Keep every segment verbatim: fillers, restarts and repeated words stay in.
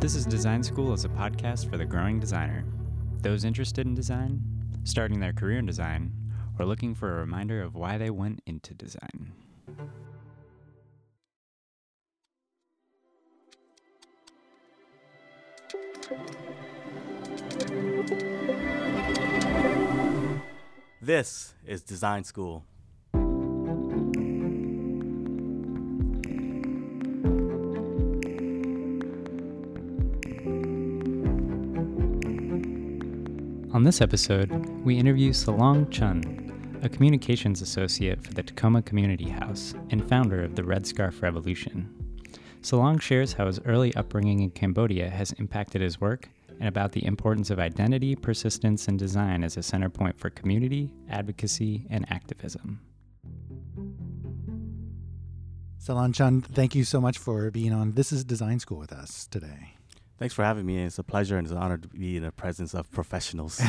This is Design School as a podcast for the growing designer. Those interested in design, starting their career in design, or looking for a reminder of why they went into design. This is Design School. On this episode, we interview Salong Chun, a communications associate for the Tacoma Community House and founder of the Red Scarf Revolution. Salong shares how his early upbringing in Cambodia has impacted his work and about the importance of identity, persistence, and design as a center point for community, advocacy, and activism. Salong Chun, thank you so much for being on This is Design School with us today. Thanks for having me. It's a pleasure and it's an honor to be in the presence of professionals.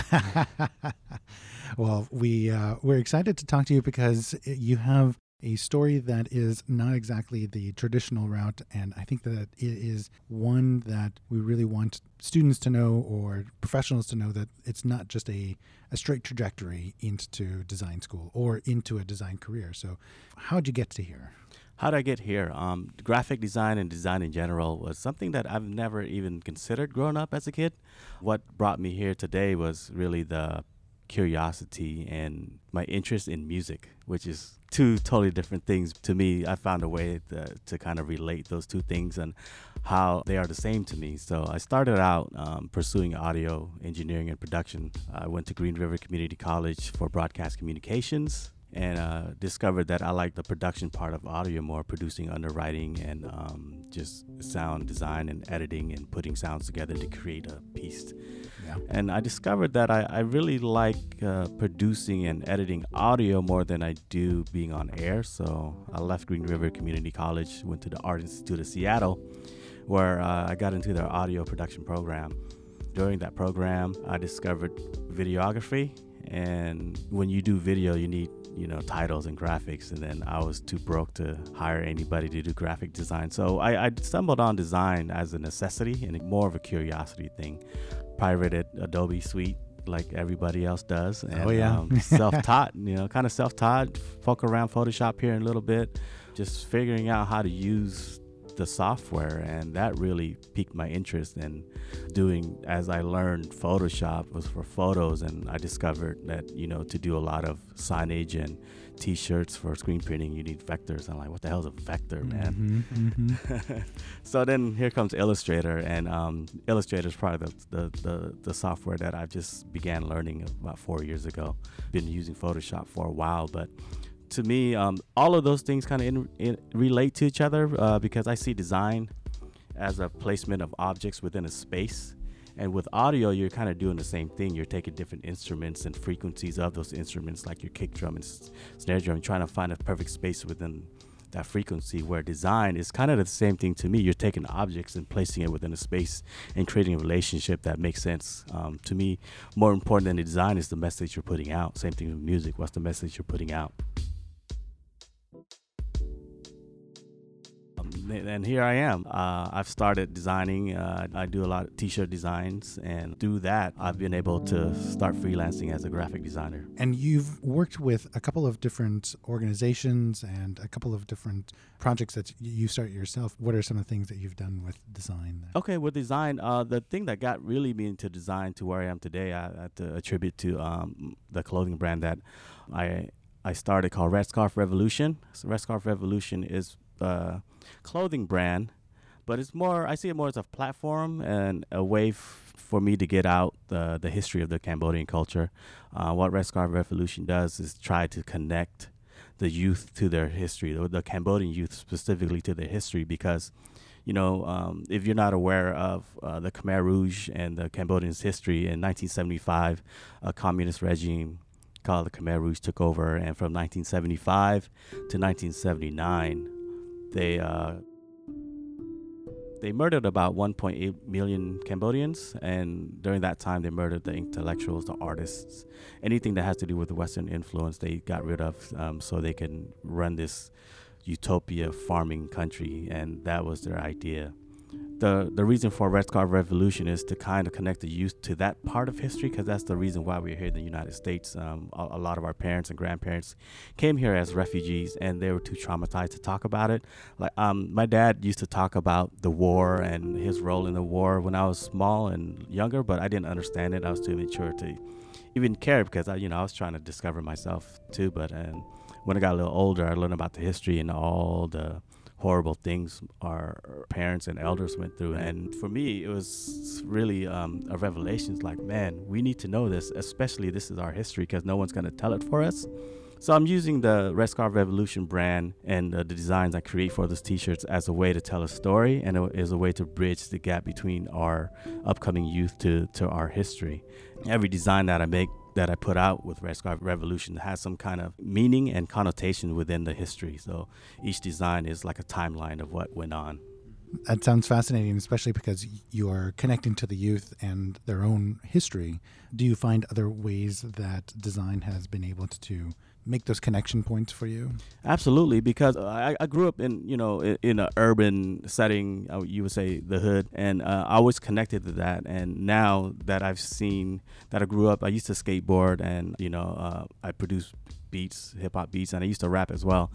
Well, we, uh, we're excited to talk to you because you have a story that is not exactly the traditional route, and I think that it is one that we really want students to know or professionals to know that it's not just a, a straight trajectory into design school or into a design career. So how'd you get to here? How did I get here? Um, graphic design and design in general was something that I've never even considered growing up as a kid. What brought me here today was really the curiosity and my interest in music, which is two totally different things to me. I found a way to, to kind of relate those two things and how they are the same to me. So I started out um, pursuing audio engineering and production. I went to Green River Community College for broadcast communications. And uh, discovered that I like the production part of audio more, producing, underwriting, and um, just sound design and editing and putting sounds together to create a piece. Yeah. And I discovered that I, I really like uh, producing and editing audio more than I do being on air. So I left Green River Community College, went to the Art Institute of Seattle, where uh, I got into their audio production program. During that program, I discovered videography. And when you do video, you need you know, titles and graphics, and then I was too broke to hire anybody to do graphic design. So I, I stumbled on design as a necessity and more of a curiosity thing. Pirated Adobe Suite like everybody else does. And, oh, yeah. um, self-taught, you know, kind of self-taught, fuck around Photoshop here in a little bit, just figuring out how to use the software, and that really piqued my interest in doing, as I learned Photoshop was for photos, and I discovered that, you know, to do a lot of signage and t-shirts for screen printing, you need vectors. I'm like, what the hell is a vector, man? Mm-hmm, mm-hmm. So then here comes Illustrator, and um, Illustrator is probably the, the, the, the software that I just began learning about four years ago. Been using Photoshop for a while, but to me, um, all of those things kind of in, in, relate to each other uh, because I see design as a placement of objects within a space. And with audio, you're kind of doing the same thing. You're taking different instruments and frequencies of those instruments, like your kick drum and s- snare drum, trying to find a perfect space within that frequency, where design is kind of the same thing to me. You're taking objects and placing it within a space and creating a relationship that makes sense. Um, to me, more important than the design is the message you're putting out. Same thing with music. What's the message you're putting out? And here I am. Uh, I've started designing. Uh, I do a lot of t-shirt designs. And through that, I've been able to start freelancing as a graphic designer. And you've worked with a couple of different organizations and a couple of different projects that you started yourself. What are some of the things that you've done with design? There? Okay, with design, uh, the thing that got really me into design to where I am today, I, I have to attribute to um, the clothing brand that I, I started called Red Scarf Revolution. So Red Scarf Revolution is... Uh, clothing brand, but it's more, I see it more as a platform and a way f- for me to get out the, the history of the Cambodian culture. Uh, what Red Scarf Revolution does is try to connect the youth to their history, the, the Cambodian youth specifically to their history, because, you know, um, if you're not aware of uh, the Khmer Rouge and the Cambodians' history, in nineteen seventy-five, a communist regime called the Khmer Rouge took over, and from nineteen seventy-five to nineteen seventy-nine, They uh, they murdered about one point eight million Cambodians, and during that time they murdered the intellectuals, the artists, anything that has to do with the Western influence they got rid of, um, so they can run this utopia farming country, and that was their idea. the the reason for Red Scarf Revolution is to kind of connect the youth to that part of history, because that's the reason why we're here in the United States. Um, a, a lot of our parents and grandparents came here as refugees, and they were too traumatized to talk about it. Like um, my dad used to talk about the war and his role in the war when I was small and younger, but I didn't understand it. I was too immature to even care, because I, you know, I was trying to discover myself too. But and when I got a little older, I learned about the history and all the horrible things our parents and elders went through. And for me, it was really um, a revelation. It's like, man, we need to know this, especially this is our history, because no one's going to tell it for us. So I'm using the Red Scarf Revolution brand and uh, the designs I create for those T-shirts as a way to tell a story, and it is a way to bridge the gap between our upcoming youth to, to our history. Every design that I make, that I put out with Red Scarf Revolution, has some kind of meaning and connotation within the history. So each design is like a timeline of what went on. That sounds fascinating, especially because you are connecting to the youth and their own history. Do you find other ways that design has been able to make those connection points for you? Absolutely, because I, I grew up in, you know, in, in an urban setting, you would say the hood, and uh, I always connected to that. And now that I've seen that I grew up, I used to skateboard, and, you know, uh, I produced beats, hip hop beats, and I used to rap as well.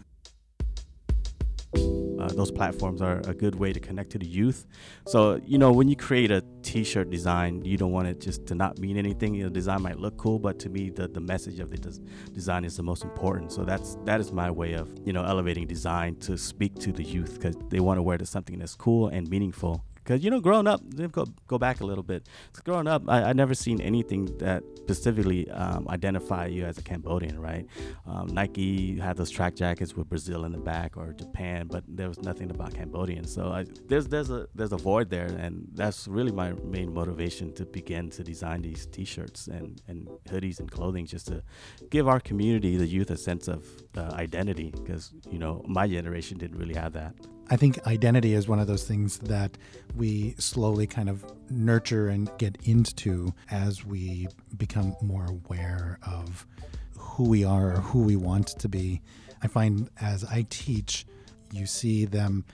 Uh, those platforms are a good way to connect to the youth. So, you know, when you create a T-shirt design, you don't want it just to not mean anything. You know, design might look cool, but to me, the, the message of the des- design is the most important. So that's that is my way of, you know, elevating design to speak to the youth, because they want to wear to something that's cool and meaningful. Because, you know, growing up, go go back a little bit. Growing up, I, I never seen anything that specifically um, identify you as a Cambodian, right? Um, Nike had those track jackets with Brazil in the back, or Japan, but there was nothing about Cambodian. So I, there's there's a there's a void there, and that's really my main motivation to begin to design these T-shirts and, and hoodies and clothing, just to give our community, the youth, a sense of uh, identity, because, you know, my generation didn't really have that. I think identity is one of those things that we slowly kind of nurture and get into as we become more aware of who we are or who we want to be. I find as I teach, you see them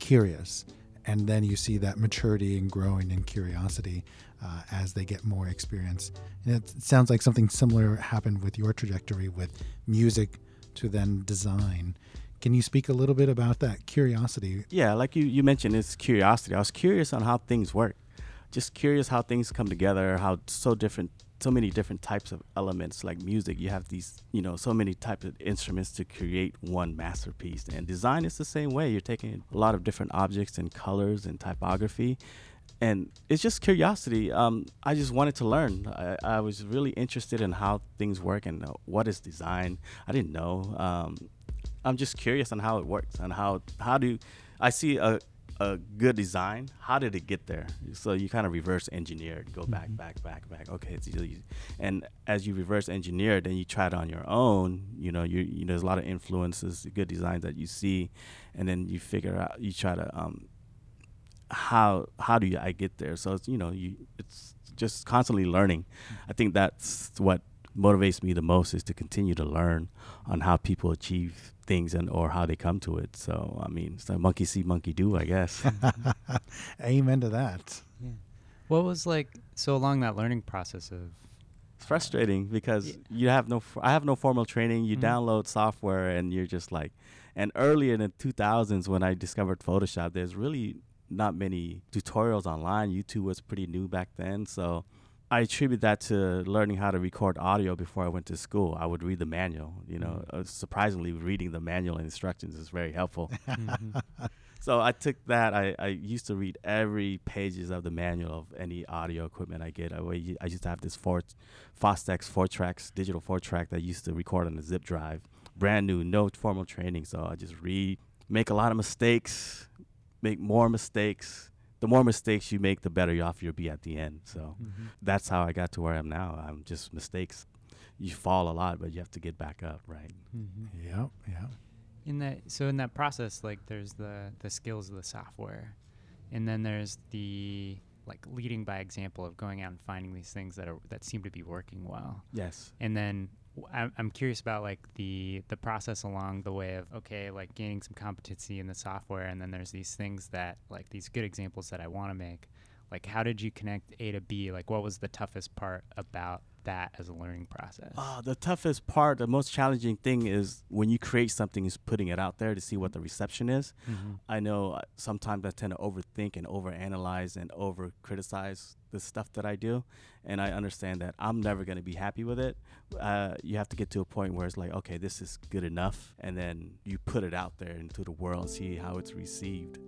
curious, and then you see that maturity and growing in curiosity uh, as they get more experience. And it sounds like something similar happened with your trajectory with music to then design. Can you speak a little bit about that curiosity? Yeah, like you, you mentioned, it's curiosity. I was curious on how things work, just curious how things come together, how so different, so many different types of elements, like music. You have these, you know, so many types of instruments to create one masterpiece. And design is the same way. You're taking a lot of different objects and colors and typography. And it's just curiosity. Um, I just wanted to learn. I, I was really interested in how things work and what is design. I didn't know. Um, I'm just curious on how it works and how how do I see a a good design. How did it get there? So you kind of reverse engineer, go back, mm-hmm. back, back, back. Okay, it's easy. And as you reverse engineer, then you try it on your own. You know, you, you know, there's a lot of influences, good designs that you see, and then you figure out. You try to um, how how do you, I get there? So it's, you know, you it's just constantly learning. Mm-hmm. I think that's what motivates me the most, is to continue to learn on how people achieve things and or how they come to it. So I mean, it's like monkey see, monkey do, I guess. Amen to that. Yeah. What was like so along that learning process of? It's frustrating because yeah. you have no. F- I have no formal training. You mm-hmm. download software and you're just like. And earlier in the two thousands, when I discovered Photoshop, there's really not many tutorials online. YouTube was pretty new back then, so. I attribute that to learning how to record audio before I went to school. I would read the manual. You know, mm-hmm. uh, surprisingly, reading the manual and instructions is very helpful. Mm-hmm. So I took that. I, I used to read every pages of the manual of any audio equipment I get. I, I used to have this four, Fostex four tracks, digital four track that I used to record on a zip drive. Brand new, no formal training. So I just read, make a lot of mistakes, make more mistakes. The more mistakes you make, the better off you'll be at the end. So mm-hmm. that's how I got to where I am now. I'm just mistakes. You fall a lot, but you have to get back up, right? Mm-hmm. Yeah, yeah. In that, so in that process, like there's the the skills of the software, and then there's the like leading by example of going out and finding these things that are that seem to be working well. Yes. And then I'm curious about like the the process along the way of, okay, like gaining some competency in the software, and then there's these things that like these good examples that I want to make. Like, how did you connect A to B? Like, what was the toughest part about that as a learning process? Oh, the toughest part, the most challenging thing is when you create something is putting it out there to see what the reception is. Mm-hmm. I know sometimes I tend to overthink and overanalyze and over-criticize the stuff that I do, and I understand that I'm never going to be happy with it. Uh, you have to get to a point where it's like, okay, this is good enough, and then you put it out there into the world and see how it's received.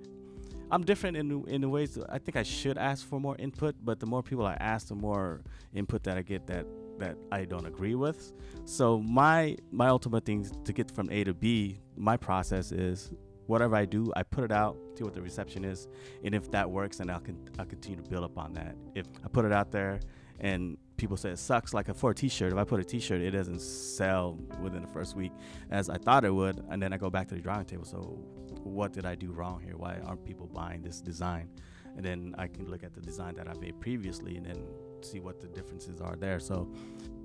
I'm different in in the ways I think I should ask for more input, but the more people I ask, the more input that I get that, that I don't agree with. So my my ultimate thing to get from A to B, my process is whatever I do, I put it out, see what the reception is, and if that works, then I'll con- I'll continue to build upon that. If I put it out there and people say it sucks, like for a t-shirt, if I put a t-shirt, it doesn't sell within the first week as I thought it would, and then I go back to the drawing table, so what did I do wrong here? Why aren't people buying this design? And then I can look at the design that I made previously and then see what the differences are there. So,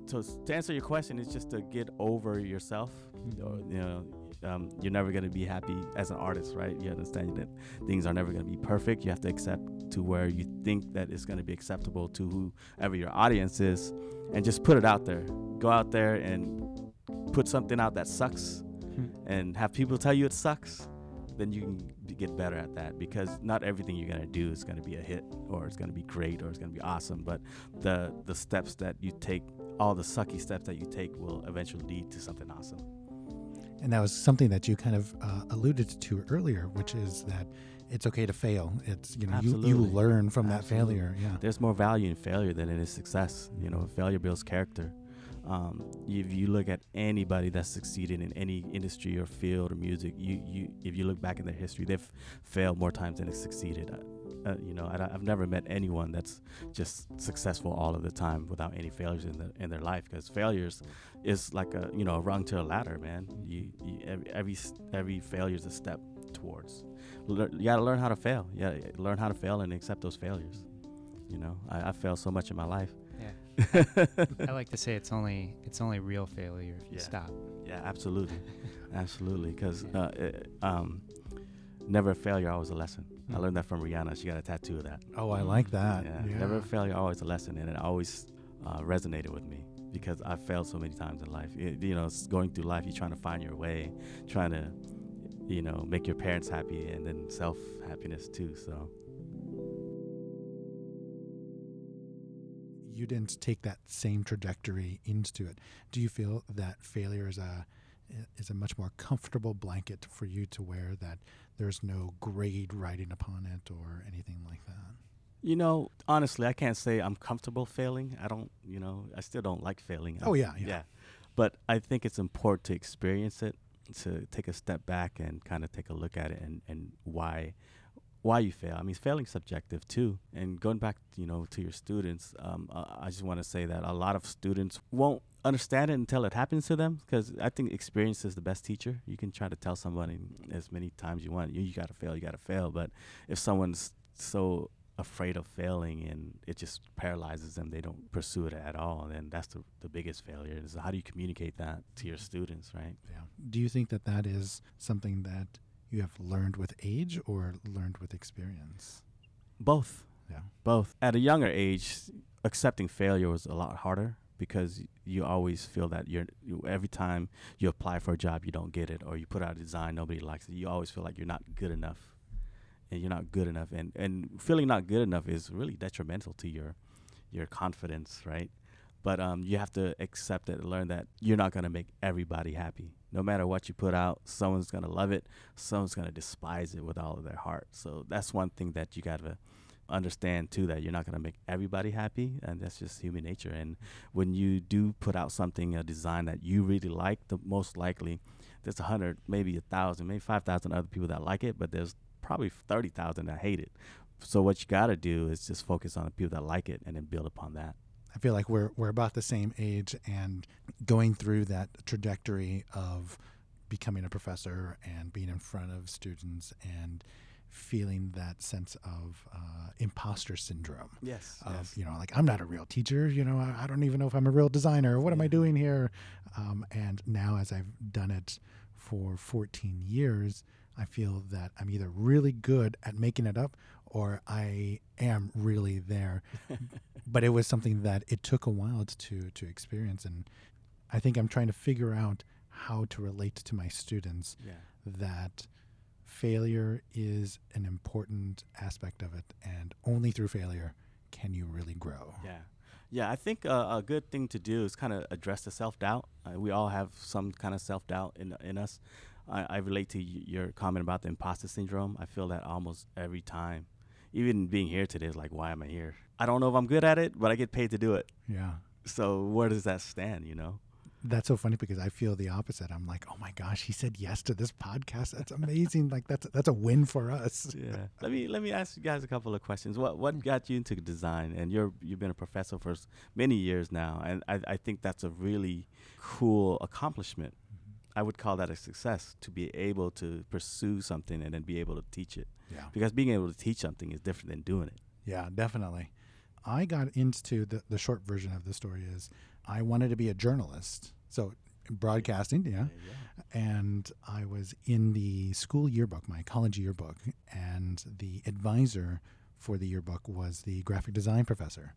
so to answer your question, it's just to get over yourself. You know, um, you're never going to be happy as an artist, right? You understand that things are never going to be perfect. You have to accept to where you think that it's going to be acceptable to whoever your audience is, and just put it out there. Go out there and put something out that sucks, hmm. and have people tell you it sucks. Then you can get better at that, because not everything you're going to do is going to be a hit or it's going to be great or it's going to be awesome. But the the steps that you take, all the sucky steps that you take, will eventually lead to something awesome. And that was something that you kind of uh, alluded to earlier, which is that it's okay to fail. It's, you know, you, you learn from Absolutely. That failure. Yeah. There's more value in failure than in its success. You know, failure builds character. Um, if you look at anybody that's succeeded in any industry or field or music, you, you if you look back in their history, they've failed more times than they succeeded. Uh, uh, you know, I, I've never met anyone that's just successful all of the time without any failures in, the, in their life. Because failures is like a you know a rung to a ladder, man. You, you every every failure is a step towards. Le- you got to learn how to fail. You got to learn how to fail and accept those failures. You know, I, I failed so much in my life. Yeah. I like to say it's only it's only real failure if you yeah. stop. Yeah, absolutely, absolutely. Because yeah. uh, um, never a failure, always a lesson. Mm-hmm. I learned that from Rihanna. She got a tattoo of that. Oh, I like that. Yeah. Yeah. Never a failure, always a lesson, and it always uh, resonated with me because I failed so many times in life. It, you know, it's going through life, you're trying to find your way, trying to, you know, make your parents happy, and then self happiness too. So. You didn't take that same trajectory into it. Do you feel that failure is a is a much more comfortable blanket for you to wear, that there's no grade writing upon it or anything like that? You know, honestly, I can't say I'm comfortable failing. I don't, you know, I still don't like failing. Oh, yeah. Yeah. yeah. But I think it's important to experience it, to take a step back and kind of take a look at it and, and why why you fail. I mean, failing's subjective too. And going back, you know, to your students, um, I just want to say that a lot of students won't understand it until it happens to them, because I think experience is the best teacher. You can try to tell somebody as many times you want, you, you got to fail, you got to fail. But if someone's so afraid of failing and it just paralyzes them, they don't pursue it at all, then that's the, the biggest failure. Is how do you communicate that to your students, right? Yeah. Do you think that that is something that you have learned with age or learned with experience? Both. Yeah. Both. At a younger age, accepting failure was a lot harder, because you always feel that you're you, every time you apply for a job, you don't get it, or you put out a design, nobody likes it. You always feel like you're not good enough, and you're not good enough. And, and feeling not good enough is really detrimental to your your confidence, right? But um, you have to accept it and learn that you're not going to make everybody happy. No matter what you put out, someone's going to love it. Someone's going to despise it with all of their heart. So that's one thing that you got to understand, too, that you're not going to make everybody happy. And that's just human nature. And when you do put out something, a design that you really like, the most likely there's one hundred, maybe one thousand, maybe five thousand other people that like it, but there's probably thirty thousand that hate it. So what you got to do is just focus on the people that like it and then build upon that. I feel like we're we're about the same age and going through that trajectory of becoming a professor and being in front of students and feeling that sense of uh, imposter syndrome. Yes, of, yes. You know, like, I'm not a real teacher. You know, I, I don't even know if I'm a real designer. What yeah. am I doing here? Um, and now as I've done it for fourteen years, I feel that I'm either really good at making it up or I am really there. But it was something that it took a while to to experience. And I think I'm trying to figure out how to relate to my students yeah. that failure is an important aspect of it, and only through failure can you really grow. Yeah. Yeah, I think uh, a good thing to do is kind of address the self-doubt. Uh, we all have some kind of self-doubt in in us. I, I relate to y- your comment about the imposter syndrome. I feel that almost every time. Even being here today is like, why am I here? I don't know if I'm good at it, but I get paid to do it. Yeah. So where does that stand, you know? That's so funny because I feel the opposite. I'm like, oh my gosh, he said yes to this podcast. That's amazing. Like that's that's a win for us. Yeah. Let me let me ask you guys a couple of questions. What what got you into design? And you're you've been a professor for many years now, and I, I think that's a really cool accomplishment. Mm-hmm. I would call that a success, to be able to pursue something and then be able to teach it. Yeah. Because being able to teach something is different than doing it. Yeah, definitely. I got into the, the short version of the story is I wanted to be a journalist, so broadcasting, yeah. yeah, and I was in the school yearbook, my college yearbook, and the advisor for the yearbook was the graphic design professor.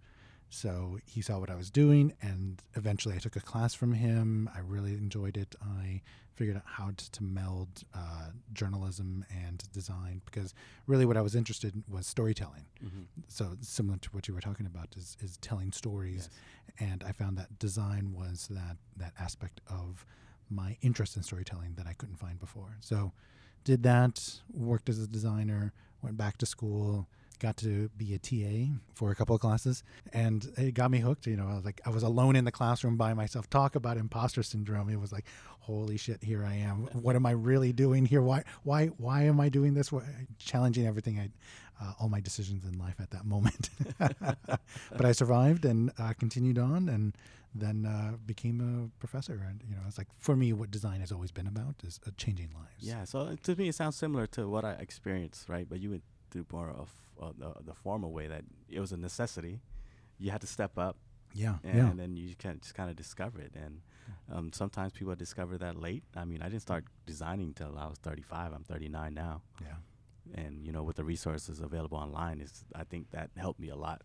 So he saw what I was doing, and eventually I took a class from him. I really enjoyed it. I figured out how to, to meld uh, journalism and design, because really what I was interested in was storytelling. Mm-hmm. So similar to what you were talking about is, is telling stories. Yes. And I found that design was that, that aspect of my interest in storytelling that I couldn't find before. So did that, worked as a designer, went back to school, got to be a T A for a couple of classes, and it got me hooked. You know, I was like, I was alone in the classroom by myself. Talk about imposter syndrome. It was like, holy shit, here I am. What am I really doing here? Why, why, why am I doing this? Why? Challenging everything, I, uh, all my decisions in life at that moment. But I survived and uh, continued on, and then uh, became a professor. And, you know, it's like, for me, what design has always been about is uh, changing lives. Yeah. So to me, it sounds similar to what I experienced, right? But you would more of uh, the, the formal way that it was a necessity. You had to step up, yeah, and, yeah. and then you can just kind of discover it. And um, sometimes people discover that late. I mean, I didn't start designing till I was thirty-five. I'm thirty-nine now. Yeah, and you know, with the resources available online, is I think that helped me a lot.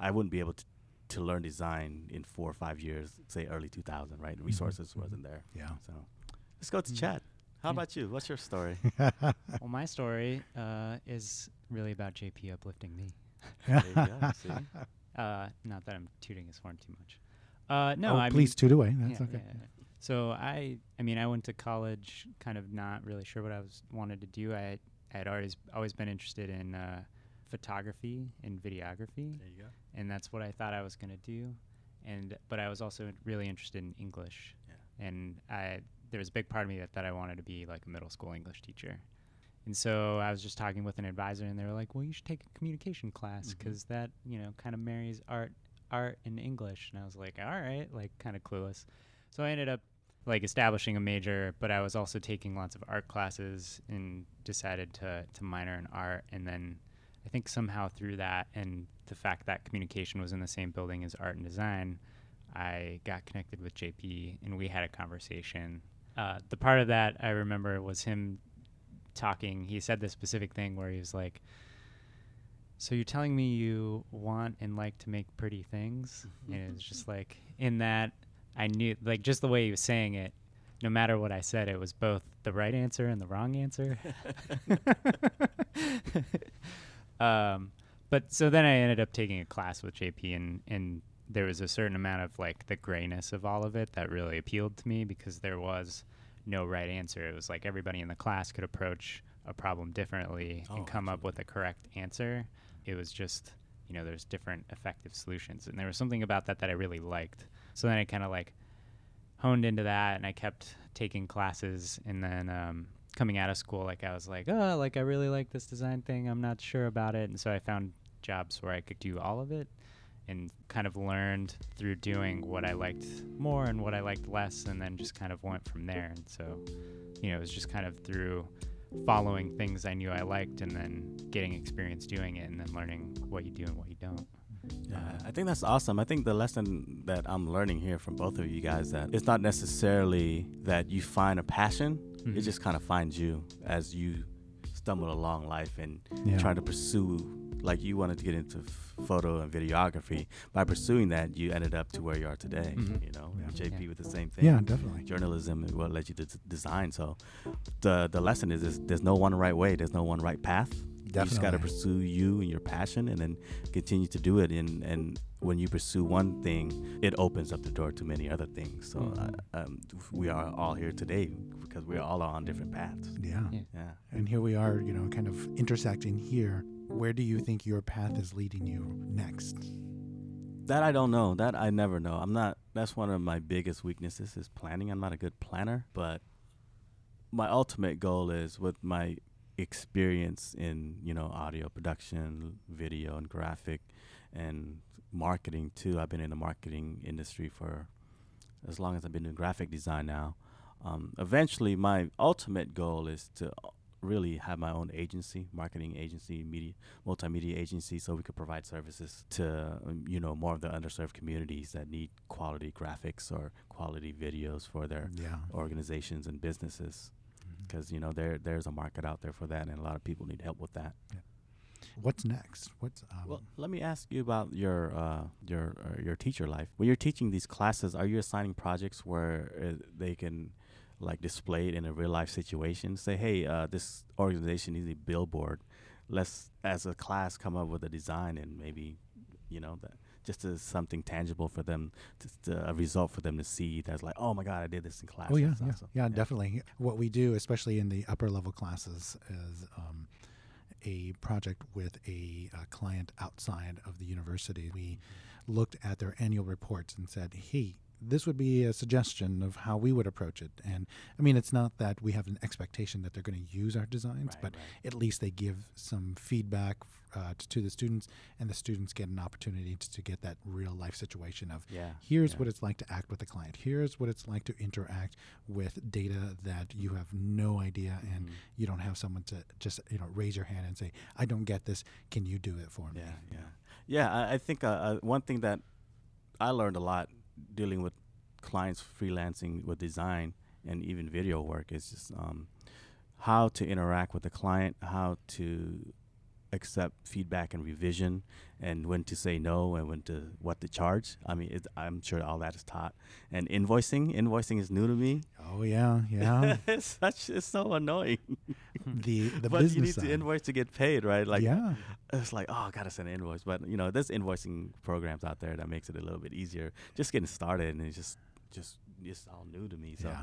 I wouldn't be able to to learn design in four or five years, say early two thousand, right? The resources mm-hmm. wasn't there. Yeah. So let's go to mm-hmm. chat. How about you? What's your story? Well, my story uh, is really about J P uplifting me. There you go. See? Uh, not that I'm tooting his horn too much. Uh, no, oh, I please mean, toot away. That's yeah, okay. Yeah, yeah. So I, I mean, I went to college kind of not really sure what I was wanted to do. I had always always been interested in uh, photography and videography. There you go. And that's what I thought I was going to do. And but I was also really interested in English. Yeah. And I. There was a big part of me that, that I wanted to be like a middle school English teacher. And so I was just talking with an advisor, and they were like, well, you should take a communication class because mm-hmm. that, you know, kind of marries art art and English. And I was like, all right, like kind of clueless. So I ended up like establishing a major, but I was also taking lots of art classes and decided to, to minor in art. And then I think somehow through that and the fact that communication was in the same building as art and design, I got connected with J P, and we had a conversation. Uh, the part of that I remember was him talking. He said this specific thing where he was like, so you're telling me you want and like to make pretty things? And it was just like, in that I knew, like just the way he was saying it, no matter what I said, it was both the right answer and the wrong answer. um, but so then I ended up taking a class with J P, and, and there was a certain amount of like the grayness of all of it that really appealed to me because there was no right answer. It was like everybody in the class could approach a problem differently oh, and come absolutely. up with a correct answer. It was just, you know, there's different effective solutions. And there was something about that that I really liked. So then I kind of like honed into that, and I kept taking classes. And then um, coming out of school, like I was like, oh, like I really like this design thing. I'm not sure about it. And so I found jobs where I could do all of it, and kind of learned through doing what I liked more and what I liked less, and then just kind of went from there. And so, you know, it was just kind of through following things I knew I liked and then getting experience doing it and then learning what you do and what you don't. Yeah, uh, I think that's awesome. I think the lesson that I'm learning here from both of you guys that it's not necessarily that you find a passion. Mm-hmm. It just kind of finds you as you stumble along life and yeah. try to pursue. Like you wanted to get into f- photo and videography. By pursuing that, you ended up to where you are today. Mm-hmm. You know, yeah. J P yeah. with the same thing. Yeah, definitely. Journalism is what led you to t- design. So the the lesson is, is there's no one right way. There's no one right path. Definitely. You just got to pursue you and your passion and then continue to do it. And, and when you pursue one thing, it opens up the door to many other things. So mm-hmm. uh, um, we are all here today because we all are on different paths. Yeah. yeah. yeah. And here we are, you know, kind of intersecting here. Where do you think your path is leading you next? That I don't know. That I never know. I'm not, that's one of my biggest weaknesses is planning. I'm not a good planner, but my ultimate goal is with my experience in, you know, audio production, video and graphic and marketing too. I've been in the marketing industry for as long as I've been doing graphic design now. Um, eventually my ultimate goal is to really have my own agency, marketing agency, media, multimedia agency, so we could provide services to, um, you know, more of the underserved communities that need quality graphics or quality videos for their yeah. organizations and businesses. Because, mm-hmm. you know, there there's a market out there for that, and a lot of people need help with that. Yeah. What's next? What's um, well, let me ask you about your uh, your uh, your teacher life. When you're teaching these classes, are you assigning projects where uh, they can like displayed in a real life situation, say, hey, uh, this organization needs a billboard. Let's, as a class, come up with a design and maybe, you know, that just as something tangible for them, just uh, a result for them to see that's like, oh my God, I did this in class. Oh yeah, yeah, awesome. yeah, yeah, definitely. What we do, especially in the upper level classes, is um, a project with a, a client outside of the university. We looked at their annual reports and said, hey, this would be a suggestion of how we would approach it. And I mean, it's not that we have an expectation that they're going to use our designs, right, but right. at least they give some feedback uh, to, to the students, and the students get an opportunity to, to get that real life situation of yeah, here's yeah. what it's like to act with a client. Here's what it's like to interact with data that you have no idea, mm-hmm. and you don't have someone to just, you know, raise your hand and say, I don't get this. Can you do it for me? Yeah, yeah. Yeah, I, I think uh, uh, one thing that I learned a lot dealing with clients freelancing with design and even video work is just um, how to interact with the client, how to accept feedback and revision, and when to say no and when to what to charge. I mean, it, I'm sure all that is taught. And invoicing, invoicing is new to me. Oh yeah, yeah. it's such it's so annoying. The the but business you need side. To invoice to get paid, right? Like yeah. it's like, oh, I gotta send an invoice. But you know, there's invoicing programs out there that makes it a little bit easier. Just getting started, and it's just just it's all new to me. So. Yeah.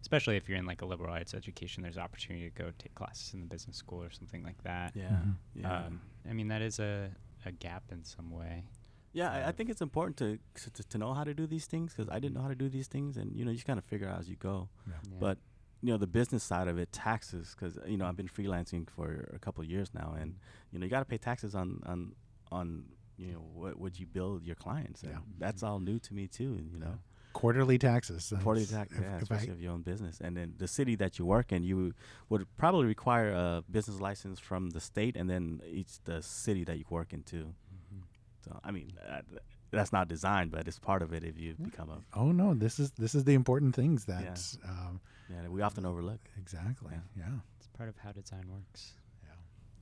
Especially if you're in like a liberal arts education, there's opportunity to go take classes in the business school or something like that. Yeah. Mm-hmm. yeah. Um, I mean, that is a, a gap in some way. Yeah, I, I think it's important to, to to know how to do these things, because I didn't know how to do these things. And, you know, you just kind of figure out as you go. Yeah. Yeah. But, you know, the business side of it, taxes, because, you know, I've been freelancing for a couple of years now. And, you know, you got to pay taxes on, on, on you know, what would you build your clients. And yeah. that's mm-hmm. all new to me, too, you know. Yeah. Quarterly taxes. Quarterly taxes, yeah, if especially I, of your own business. And then the city that you work in, you would probably require a business license from the state and then each the city that you work into. Mm-hmm. So, I mean, uh, that's not designed, but it's part of it if you yeah. become a... Oh, no, this is this is the important things that... Yeah, um, yeah we often overlook. Exactly, yeah. yeah. It's part of how design works.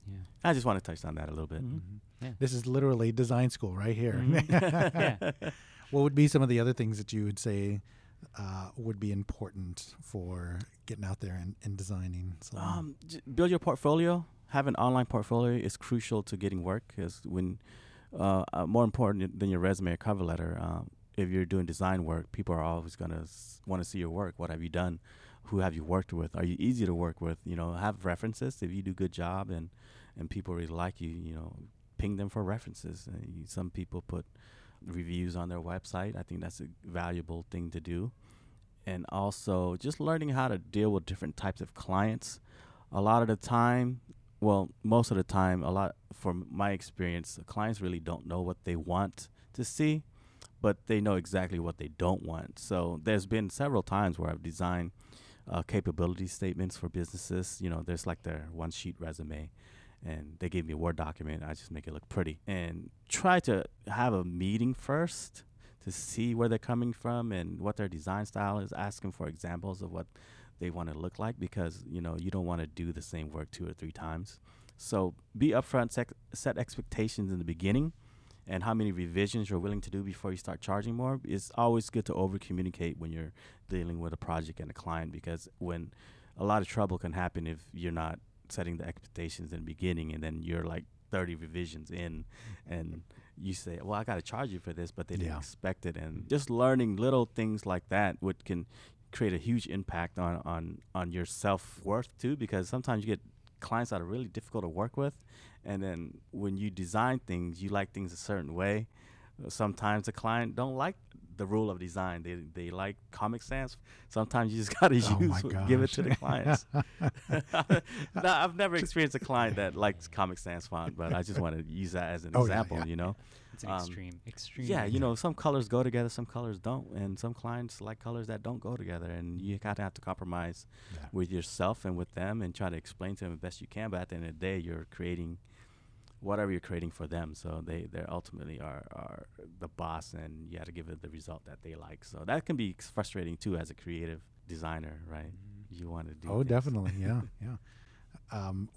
Yeah. I just want to touch on that a little bit. Mm-hmm. Mm-hmm. Yeah. This is literally design school right here. Mm-hmm. yeah. What would be some of the other things that you would say uh, would be important for getting out there and, and designing? Um, j- build your portfolio. Have an online portfolio is crucial to getting work. Because when uh, uh, more important than your resume or cover letter, um, if you're doing design work, people are always going to s- want to see your work. What have you done? Who have you worked with? Are you easy to work with? You know, have references. If you do a good job and, and people really like you, you know, ping them for references. Uh, you, some people put reviews on their website. I think that's a valuable thing to do. And also just learning how to deal with different types of clients. A lot of the time, well, most of the time, a lot from my experience, the clients really don't know what they want to see, but they know exactly what they don't want. So there's been several times where I've designed uh, capability statements for businesses. You know, there's like their one sheet resume, and they gave me a Word document. I just make it look pretty and try to have a meeting first to see where they're coming from and what their design style is, asking for examples of what they want to look like, because, you know, you don't want to do the same work two or three times. So be upfront, sec- set expectations in the beginning, and how many revisions you're willing to do before you start charging more. It's always good to over-communicate when you're dealing with a project and a client, because when a lot of trouble can happen if you're not setting the expectations in the beginning, and then you're like thirty revisions in and you say, well, I got to charge you for this, but they didn't yeah. expect it. And just learning little things like that would can create a huge impact on, on, on your self-worth too, because sometimes you get clients that are really difficult to work with. And then when you design things, you like things a certain way. Sometimes the client don't like the rule of design. They they like Comic Sans. Sometimes you just got to use oh give it to the clients. No, I've never experienced a client that likes Comic Sans font, but I just want to use that as an oh example, yeah, yeah. you know. It's an um, extreme. Extreme. Yeah, you know, some colors go together, some colors don't, and some clients like colors that don't go together, and you got to have to compromise yeah. with yourself and with them and try to explain to them the best you can, but at the end of the day, you're creating whatever you're creating for them. So they they ultimately are, are the boss, and you have to give it the result that they like. So that can be frustrating too as a creative designer, right? You want to do Oh, things. Definitely. Yeah. Yeah. Um,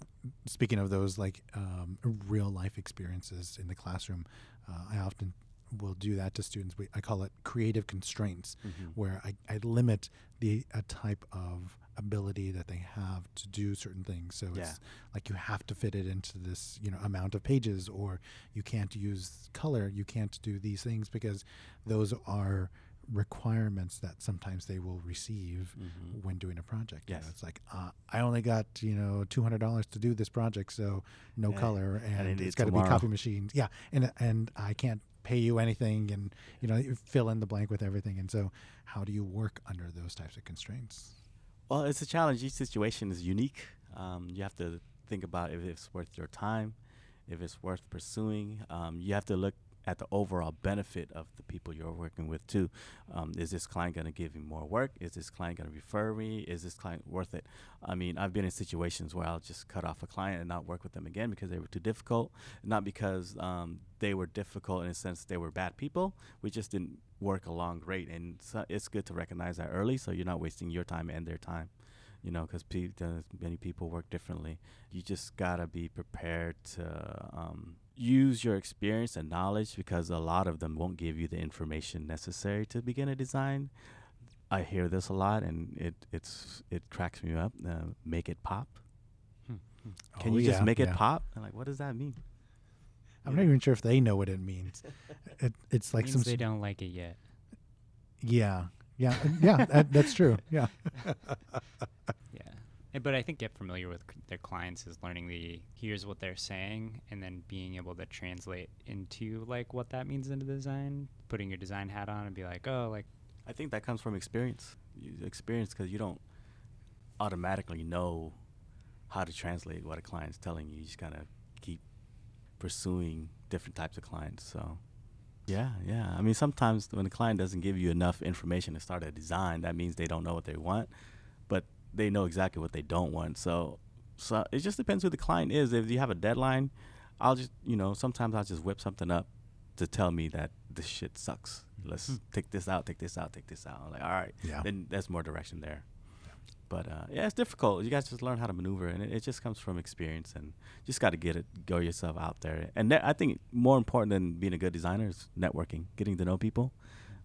speaking of those, like um, real life experiences in the classroom, uh, I often will do that to students. We, I call it creative constraints, mm-hmm. where I, I limit the a type of ability that they have to do certain things. So yeah. it's like you have to fit it into this, you know, amount of pages, or you can't use color, you can't do these things, because those are requirements that sometimes they will receive mm-hmm. when doing a project. Yes. You know, it's like, uh, I only got, you know, two hundred dollars to do this project, so no and color, and, and it's got to be copy machines. Yeah, and and I can't pay you anything, and, you know, you fill in the blank with everything. And so how do you work under those types of constraints? Well, it's a challenge. Each situation is unique. Um, you have to think about if it's worth your time, if it's worth pursuing. Um, you have to look at the overall benefit of the people you're working with too. Um, is this client going to give me more work? Is this client going to refer me? Is this client worth it? I mean, I've been in situations where I'll just cut off a client and not work with them again because they were too difficult, not because um, they were difficult in a sense they were bad people. We just didn't work along great, and so it's good to recognize that early, so you're not wasting your time and their time, you know, because pe- many people work differently. You just gotta be prepared to um, use your experience and knowledge, because a lot of them won't give you the information necessary to begin a design. I hear this a lot, and it it's it cracks me up. Uh, make it pop. Hmm. Oh, Can you yeah, just make yeah. it pop? I'm like, what does that mean? I'm yeah. not even sure if they know what it means. It, it's like it means some. They sp- don't like it yet. Yeah, yeah, yeah. that, that's true. Yeah. yeah, and, but I think get familiar with c- their clients is learning the here's what they're saying, and then being able to translate into like what that means into design. Putting your design hat on and be like, oh, like. I think that comes from experience. You experience, because you don't automatically know how to translate what a client's telling you. You just kind of keep pursuing different types of clients. So yeah yeah I mean, sometimes when a client doesn't give you enough information to start a design, that means they don't know what they want, but they know exactly what they don't want. So so it just depends who the client is. If you have a deadline, I'll just, you know, sometimes I'll just whip something up to tell me that this shit sucks, let's mm-hmm. take this out take this out take this out I'm like, all right, yeah. then there's more direction there. But, uh, yeah, it's difficult. You guys just learn how to maneuver, and it, it just comes from experience, and just got to get it, go yourself out there. And ne- I think more important than being a good designer is networking, getting to know people,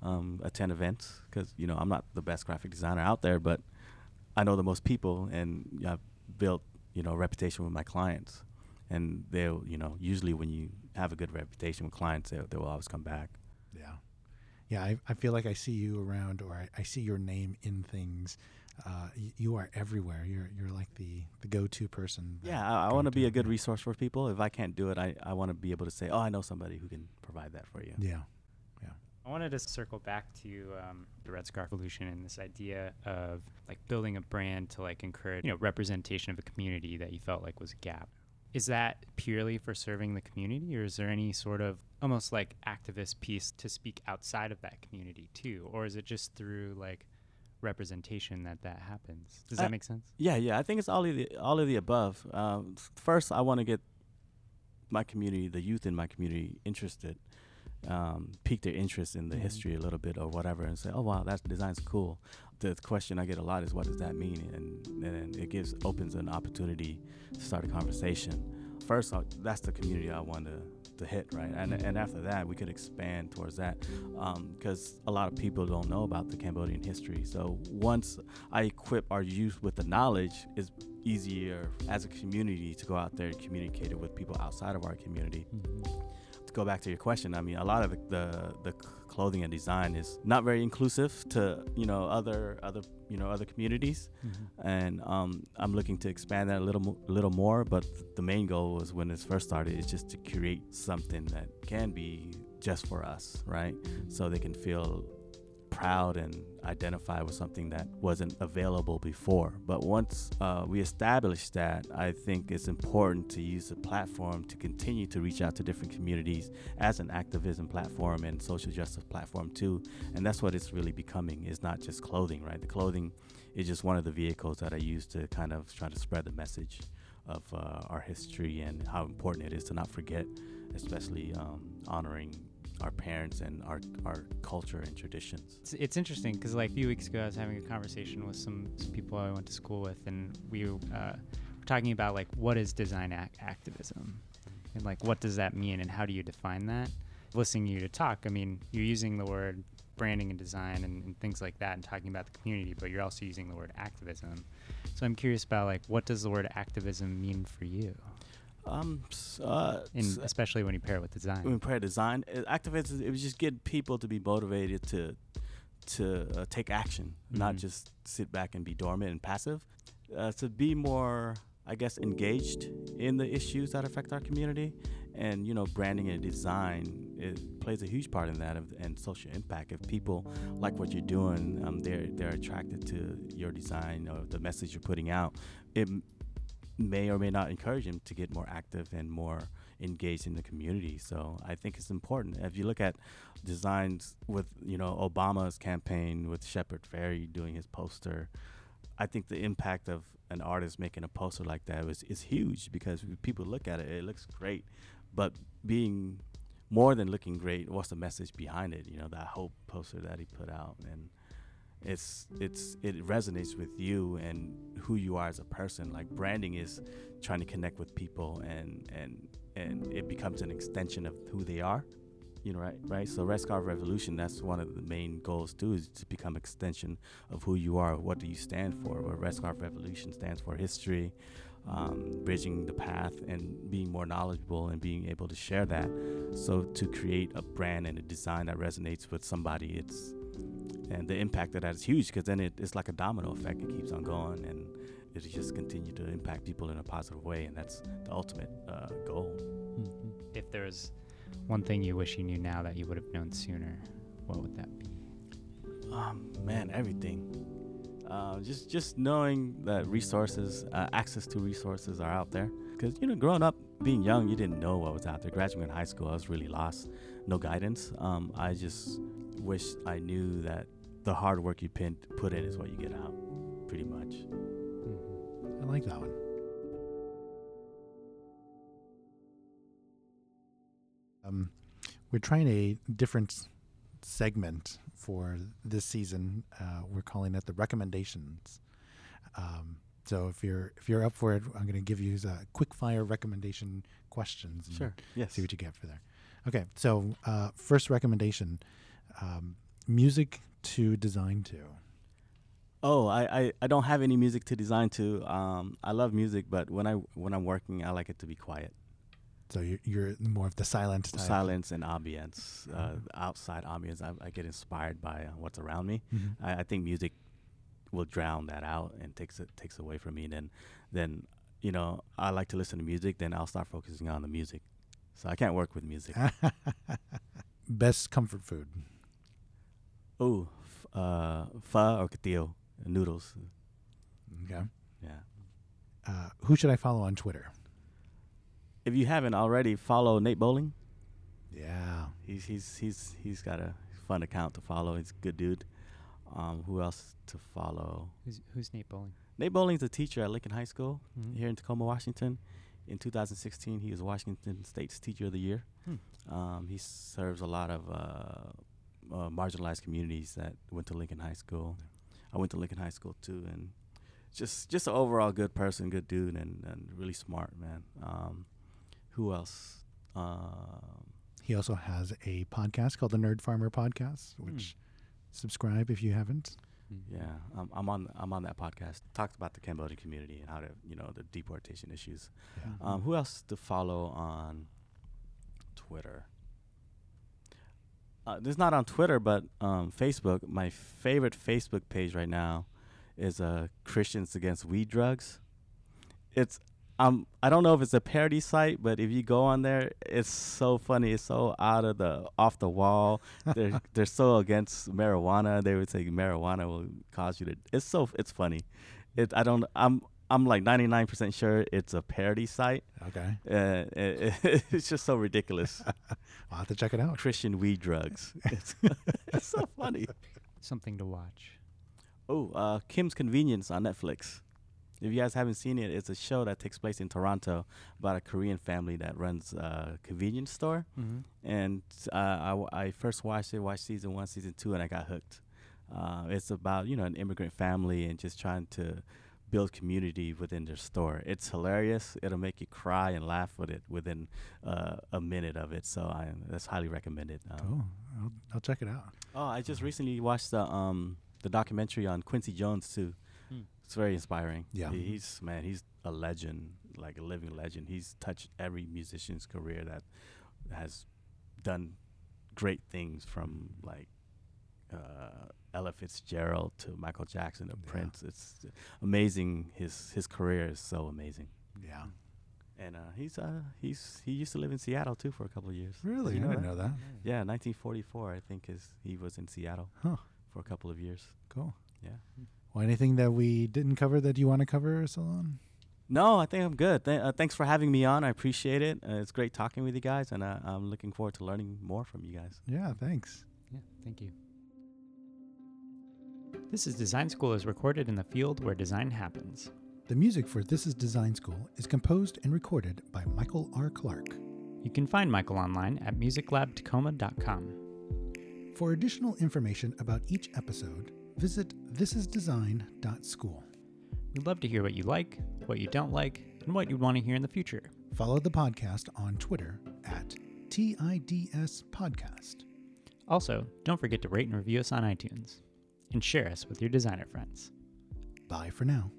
um, attend events, because, you know, I'm not the best graphic designer out there, but I know the most people, and I've built, you know, a reputation with my clients. And they'll, you know, usually when you have a good reputation with clients, they, they will always come back. Yeah. Yeah, I, I feel like I see you around, or I, I see your name in things. Uh, y- you are everywhere. You're you're like the, the go-to person. Yeah, I, I want to be a good resource for people. If I can't do it, I, I want to be able to say, oh, I know somebody who can provide that for you. Yeah, yeah. I wanted to circle back to um, the Red Scarf Revolution and this idea of like building a brand to like encourage, you know, representation of a community that you felt like was a gap. Is that purely for serving the community, or is there any sort of almost like activist piece to speak outside of that community too? Or is it just through like representation that that happens. Does I, that make sense? Yeah, yeah. I think it's all of the all of the above. Um, first, I want to get my community, the youth in my community, interested, um, pique their interest in the mm-hmm. history a little bit or whatever, and say, "Oh, wow, that design's cool." The question I get a lot is, "What does that mean?" And and it gives opens an opportunity to start a conversation. First, I'll, that's the community I want to. The hit, right? And and after that, we could expand towards that, because um, a lot of people don't know about the Cambodian history. So once I equip our youth with the knowledge, it's easier as a community to go out there and communicate it with people outside of our community. Mm-hmm. To go back to your question, I mean, a lot of the the clothing and design is not very inclusive to you know other other you know other communities, mm-hmm. and um, I'm looking to expand that a little mo- little more. But th- the main goal was when this first started is just to create something that can be just for us, right? Mm-hmm. So they can feel proud and identify with something that wasn't available before. But once uh, we establish that, I think it's important to use the platform to continue to reach out to different communities as an activism platform and social justice platform too. And that's what it's really becoming. It's not just clothing, right? The clothing is just one of the vehicles that I use to kind of try to spread the message of uh, our history and how important it is to not forget, especially um, honoring our parents and our our culture and traditions. It's, it's interesting because like a few weeks ago I was having a conversation with some, some people I went to school with, and we uh, were talking about like what is design ac- activism and like what does that mean and how do you define that? Listening to you to talk, I mean, you're using the word branding and design and, and things like that and talking about the community, but you're also using the word activism. So I'm curious about like what does the word activism mean for you? Um, uh, and especially when you pair it with design. When you pair design, it activates. It was just get people to be motivated to to uh, take action, mm-hmm. not just sit back and be dormant and passive. Uh, to be more, I guess, engaged in the issues that affect our community, and you know, branding and design it plays a huge part in that, of, and social impact. If people like what you're doing, um, they're they're attracted to your design or the message you're putting out. It may or may not encourage them to get more active and more engaged in the community. So I think it's important. If you look at designs with, you know, Obama's campaign with Shepard Fairey doing his poster, I think the impact of an artist making a poster like that was, is huge, because people look at it, it looks great. But being more than looking great, what's the message behind it? You know, that whole poster that he put out. And It's it's it resonates with you and who you are as a person. Like branding is trying to connect with people, and and and it becomes an extension of who they are, you know, right? Right. So Red Scarf Revolution, that's one of the main goals too, is to become extension of who you are. What do you stand for? Well, Red Scarf Revolution stands for history, um, bridging the path, and being more knowledgeable and being able to share that. So to create a brand and a design that resonates with somebody, it's. And the impact of that is huge, because then it, it's like a domino effect. It keeps on going, and it just continues to impact people in a positive way, and that's the ultimate uh, goal. Mm-hmm. If there's one thing you wish you knew now that you would have known sooner, what would that be? Um, man, everything. Uh, just just knowing that resources, uh, access to resources are out there. Because, you know, growing up, being young, you didn't know what was out there. Graduating high school, I was really lost. No guidance. Um, I just wish I knew that the hard work you pin, put in is what you get out, pretty much. Mm-hmm. I like that one. Um, we're trying a different segment for this season. Uh, we're calling it the recommendations. Um, so if you're if you're up for it, I'm going to give you a quick fire recommendation questions. And sure. Yes. See what you get for there. Okay. So uh, first recommendation. Um, music to design to. Oh, I, I, I don't have any music to design to. Um, I love music, but when I when I'm working, I like it to be quiet. So you're you're more of the silent type. Silence and ambience, mm-hmm. uh, outside ambience. I, I get inspired by uh, what's around me. Mm-hmm. I, I think music will drown that out and takes it takes away from me. And then then you know I like to listen to music. Then I'll start focusing on the music. So I can't work with music. Best comfort food. Oh, uh, pho or catillo, noodles. Okay. Yeah. Uh, who should I follow on Twitter? If you haven't already, follow Nate Bowling. Yeah. He's he's he's he's got a fun account to follow. He's a good dude. Um, who else to follow? Who's, who's Nate Bowling? Nate Bowling's a teacher at Lincoln High School mm-hmm. here in Tacoma, Washington. In two thousand sixteen, he was Washington State's Teacher of the Year. Hmm. Um, he serves a lot of uh, uh, marginalized communities that went to Lincoln High School. Yeah. I went to Lincoln High School too, and just just an overall good person, good dude, and, and really smart, man. Um, who else? Um, he also has a podcast called the Nerd Farmer Podcast, which hmm. subscribe if you haven't. Mm-hmm. Yeah, um, I'm on I'm on that podcast. Talked about the Cambodian community and how to, you know, the deportation issues. Yeah. Mm-hmm. Um, who else to follow on Twitter? Uh, this is not on Twitter, but um, Facebook. My favorite Facebook page right now is uh, Christians Against Weed Drugs. It's um I don't know if it's a parody site, but if you go on there, it's so funny. It's so out of the off the wall. they're they're so against marijuana. They would say marijuana will cause you to. It's so it's funny. It I don't I'm I'm like ninety-nine percent sure it's a parody site. Okay. Uh, it, it, it's just so ridiculous. I'll have to check it out. Christian weed drugs. It's, it's so funny. Something to watch. Oh, uh, Kim's Convenience on Netflix. If you guys haven't seen it, it's a show that takes place in Toronto about a Korean family that runs a convenience store. Mm-hmm. And uh, I, w- I first watched it, watched season one, season two, and I got hooked. Uh, it's about, you know, an immigrant family and just trying to build community within their store. It's hilarious. It'll make you cry and laugh with it within uh, a minute of it. So I, that's highly recommended. Um, cool. I'll, I'll check it out. Oh, I just recently watched the um, the documentary on Quincy Jones, too. Mm. It's very inspiring. Yeah, he's man. He's a legend, like a living legend. He's touched every musician's career that has done great things, from like uh, Ella Fitzgerald to Michael Jackson to yeah. Prince. It's amazing. His his career is so amazing. Yeah, and uh, he's uh, he's he used to live in Seattle too for a couple of years. Really, you know I didn't that? know that. Yeah, nineteen forty-four, I think, is he was in Seattle huh. for a couple of years. Cool. Yeah. Mm. Well, anything that we didn't cover that you want to cover, Salong? No, I think I'm good. Th- uh, thanks for having me on. I appreciate it. Uh, it's great talking with you guys, and uh, I'm looking forward to learning more from you guys. Yeah, thanks. Yeah, thank you. This is Design School is recorded in the field where design happens. The music for This is Design School is composed and recorded by Michael R. Clark. You can find Michael online at music lab tacoma dot com. For additional information about each episode, visit this is design dot school. We'd love to hear what you like, what you don't like, and what you'd want to hear in the future. Follow the podcast on Twitter at T I D S Podcast. Also, don't forget to rate and review us on iTunes. And share us with your designer friends. Bye for now.